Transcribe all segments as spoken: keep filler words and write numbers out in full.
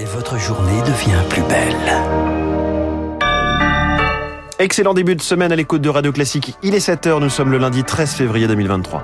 Et votre journée devient plus belle. Excellent début de semaine à l'écoute de Radio Classique. Il est sept heures, nous sommes le lundi treize février deux mille vingt-trois.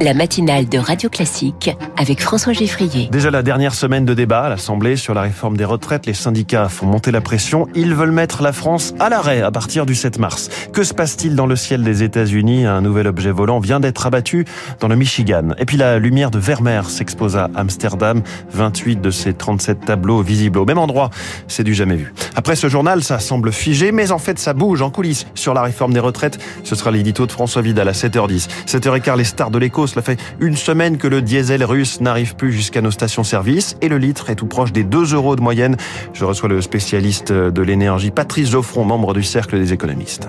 La matinale de Radio Classique avec François Giffrier. Déjà la dernière semaine de débat à l'Assemblée sur la réforme des retraites, les syndicats font monter la pression. Ils veulent mettre la France à l'arrêt à partir du sept mars. Que se passe-t-il dans le ciel des États-Unis? Un nouvel objet volant vient d'être abattu dans le Michigan. Et puis la lumière de Vermeer s'expose à Amsterdam. vingt-huit de ses trente-sept tableaux visibles au même endroit. C'est du jamais vu. Après ce journal, ça semble figé, mais en fait ça bouge en coulisses. Sur la réforme des retraites, ce sera l'édito de François Vidal à sept heures dix. sept heures quinze, les stars de l'écho. Cela fait une semaine que le diesel russe n'arrive plus jusqu'à nos stations-service et le litre est tout proche des deux euros de moyenne. Je reçois le spécialiste de l'énergie, Patrice Zoffron, membre du Cercle des économistes.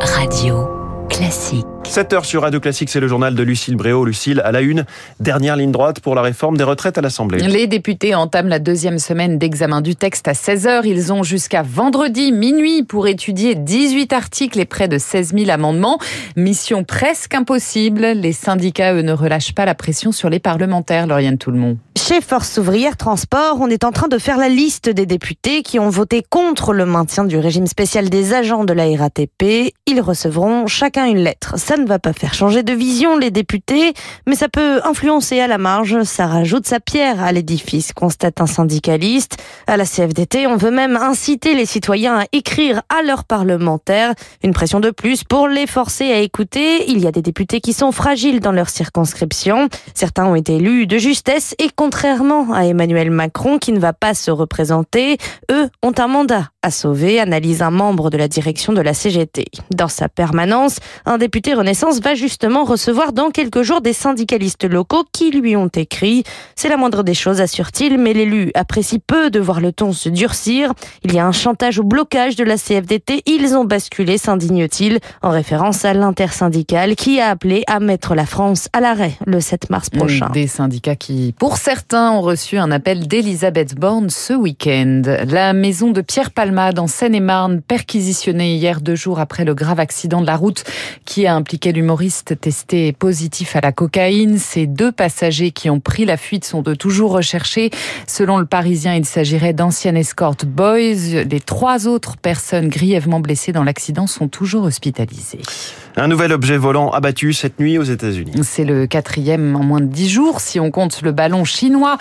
Radio Classique. sept heures sur Radio Classique, c'est le journal de Lucille Bréau. Lucille, à la une, dernière ligne droite pour la réforme des retraites à l'Assemblée. Les députés entament la deuxième semaine d'examen du texte à seize heures. Ils ont jusqu'à vendredi minuit pour étudier dix-huit articles et près de seize mille amendements. Mission presque impossible. Les syndicats, eux, ne relâchent pas la pression sur les parlementaires. Lauriane Toulmont. Chez Force Ouvrière Transport, on est en train de faire la liste des députés qui ont voté contre le maintien du régime spécial des agents de la R A T P. Ils recevront chacun une lettre. Ça ne va pas faire changer de vision les députés, mais ça peut influencer à la marge, ça rajoute sa pierre à l'édifice, constate un syndicaliste. À la C F D T, on veut même inciter les citoyens à écrire à leurs parlementaires, une pression de plus pour les forcer à écouter. Il y a des députés qui sont fragiles dans leur circonscription. Certains ont été élus de justesse et contrairement à Emmanuel Macron qui ne va pas se représenter, eux ont un mandat à sauver, analyse un membre de la direction de la C G T. Dans sa permanence, un député Renaissance va justement recevoir dans quelques jours des syndicalistes locaux qui lui ont écrit. C'est la moindre des choses, assure-t-il, mais l'élu apprécie peu de voir le ton se durcir. Il y a un chantage au blocage de la C F D T. Ils ont basculé, s'indigne-t-il, en référence à l'intersyndicale qui a appelé à mettre la France à l'arrêt le sept mars prochain. Des syndicats qui, pour certains, ont reçu un appel d'Elisabeth Borne ce week-end. La maison de Pierre Palmeiras en Seine-et-Marne, perquisitionnée hier deux jours après le grave accident de la route qui a impliqué l'humoriste testé positif à la cocaïne. Ces deux passagers qui ont pris la fuite sont de toujours recherchés. Selon le Parisien, il s'agirait d'anciennes escortes boys. Les trois autres personnes grièvement blessées dans l'accident sont toujours hospitalisées. Un nouvel objet volant abattu cette nuit aux États-Unis. C'est le quatrième en moins de dix jours, si on compte le ballon chinois,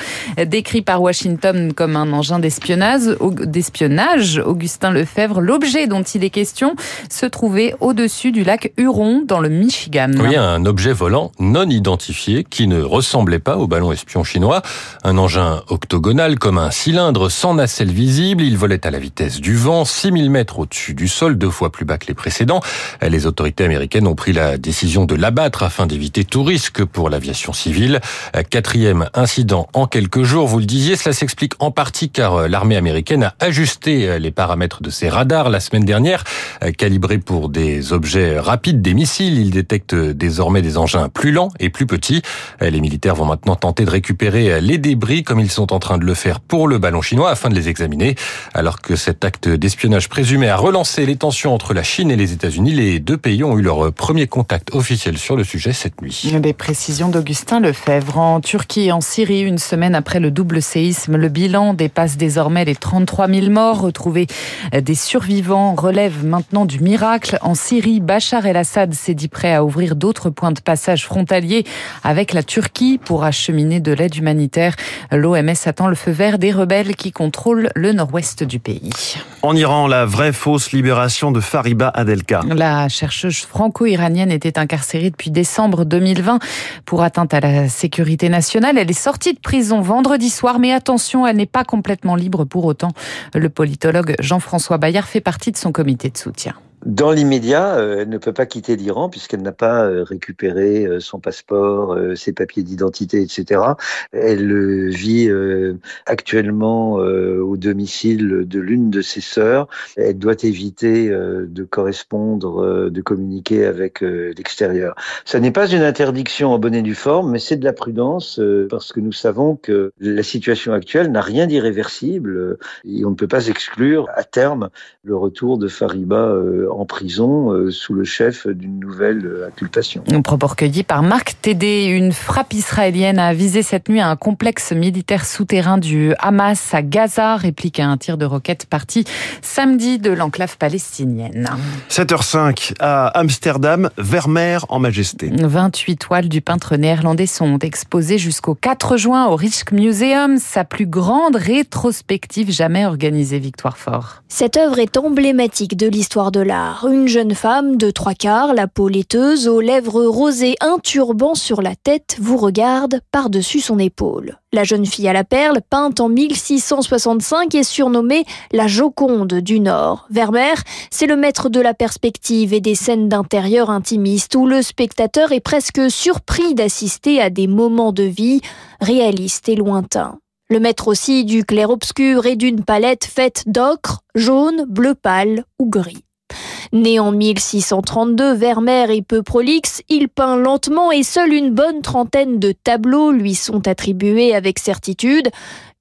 décrit par Washington comme un engin d'espionnage. d'espionnage. Augustin Lefebvre, l'objet dont il est question, se trouvait au-dessus du lac Huron, dans le Michigan. Oui, un objet volant non identifié qui ne ressemblait pas au ballon espion chinois. Un engin octogonal comme un cylindre, sans nacelle visible. Il volait à la vitesse du vent, six mille mètres au-dessus du sol, deux fois plus bas que les précédents. Les autorités américaines ont pris la décision de l'abattre afin d'éviter tout risque pour l'aviation civile. Quatrième incident en quelques jours, vous le disiez, cela s'explique en partie car l'armée américaine a ajusté les paramètres de ses radars la semaine dernière. Calibrés pour des objets rapides, des missiles, ils détectent désormais des engins plus lents et plus petits. Les militaires vont maintenant tenter de récupérer les débris comme ils sont en train de le faire pour le ballon chinois afin de les examiner. Alors que cet acte d'espionnage présumé a relancé les tensions entre la Chine et les États-Unis, les deux pays ont eu leur premier contact officiel sur le sujet cette nuit. Des précisions d'Augustin Lefebvre. En Turquie et en Syrie, une semaine après le double séisme, le bilan dépasse désormais les trente-trois mille morts retrouvés. Des survivants relèvent maintenant du miracle. En Syrie, Bachar el-Assad s'est dit prêt à ouvrir d'autres points de passage frontaliers avec la Turquie pour acheminer de l'aide humanitaire. L'O M S attend le feu vert des rebelles qui contrôlent le nord-ouest du pays. En Iran, la vraie fausse libération de Fariba Adelkhah. La chercheuse franco-iranienne était incarcérée depuis décembre deux mille vingt pour atteinte à la sécurité nationale. Elle est sortie de prison vendredi soir, mais attention, elle n'est pas complètement libre pour autant. Le politologue Jean-François Bayard fait partie de son comité de soutien. Dans l'immédiat, elle ne peut pas quitter l'Iran puisqu'elle n'a pas récupéré son passeport, ses papiers d'identité, et cetera. Elle vit actuellement au domicile de l'une de ses sœurs. Elle doit éviter de correspondre, de communiquer avec l'extérieur. Ça n'est pas une interdiction en bonne et due forme, mais c'est de la prudence parce que nous savons que la situation actuelle n'a rien d'irréversible et on ne peut pas exclure à terme le retour de Fariba en prison euh, sous le chef d'une nouvelle euh, inculpation. Un propos recueilli par Marc Thédé. Une frappe israélienne a visé cette nuit à un complexe militaire souterrain du Hamas à Gaza, réplique à un tir de roquette parti samedi de l'enclave palestinienne. sept heures cinq à Amsterdam, Vermeer en majesté. vingt-huit toiles du peintre néerlandais sont exposées jusqu'au quatre juin au Rijksmuseum, sa plus grande rétrospective jamais organisée, Victoire Fort. Cette œuvre est emblématique de l'histoire de l'art. Une jeune femme de trois quarts, la peau laiteuse, aux lèvres rosées, un turban sur la tête, vous regarde par-dessus son épaule. La jeune fille à la perle, peinte en mille six cent soixante-cinq, est surnommée la Joconde du Nord. Vermeer, c'est le maître de la perspective et des scènes d'intérieur intimistes où le spectateur est presque surpris d'assister à des moments de vie réalistes et lointains. Le maître aussi du clair-obscur et d'une palette faite d'ocre, jaune, bleu pâle ou gris. Né en mille six cent trente-deux, Vermeer est peu prolixe, il peint lentement et seule une bonne trentaine de tableaux lui sont attribués avec certitude.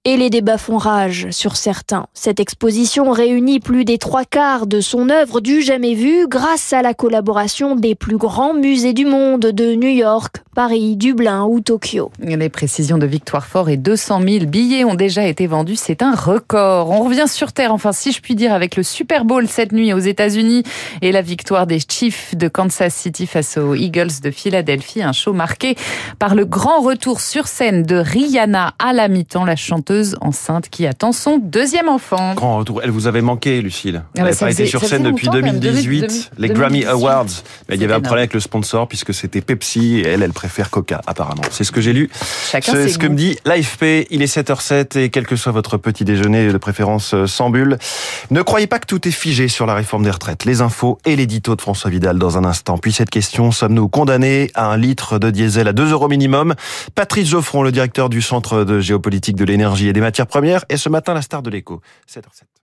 Et les débats font rage sur certains. Cette exposition réunit plus des trois quarts de son œuvre du jamais vu grâce à la collaboration des plus grands musées du monde de New York, Paris, Dublin ou Tokyo. Les précisions de Victoire Fort et deux cent mille billets ont déjà été vendus. C'est un record. On revient sur Terre, enfin si je puis dire, avec le Super Bowl cette nuit aux États-Unis et la victoire des Chiefs de Kansas City face aux Eagles de Philadelphie. Un show marqué par le grand retour sur scène de Rihanna à la mi-temps, la chanteuse enceinte qui attend son deuxième enfant. Grand retour. Elle vous avait manqué, Lucille. Elle n'avait ah bah pas été sur scène depuis deux mille dix-huit, même, les Grammy Awards. Mais il y avait énorme. Un problème avec le sponsor puisque c'était Pepsi et elle, elle préfère Coca, apparemment. C'est ce que j'ai lu. Chacun C'est ce goût. Que me dit l'A F P. Il est sept heures sept et quel que soit votre petit déjeuner de préférence sans bulle, ne croyez pas que tout est figé sur la réforme des retraites. Les infos et l'édito de François Vidal dans un instant. Puis cette question, sommes-nous condamnés à un litre de diesel à deux euros minimum? Patrice Geoffron, le directeur du Centre de géopolitique de l'énergie et des matières premières, et ce matin la star de l'écho, sept heures sept.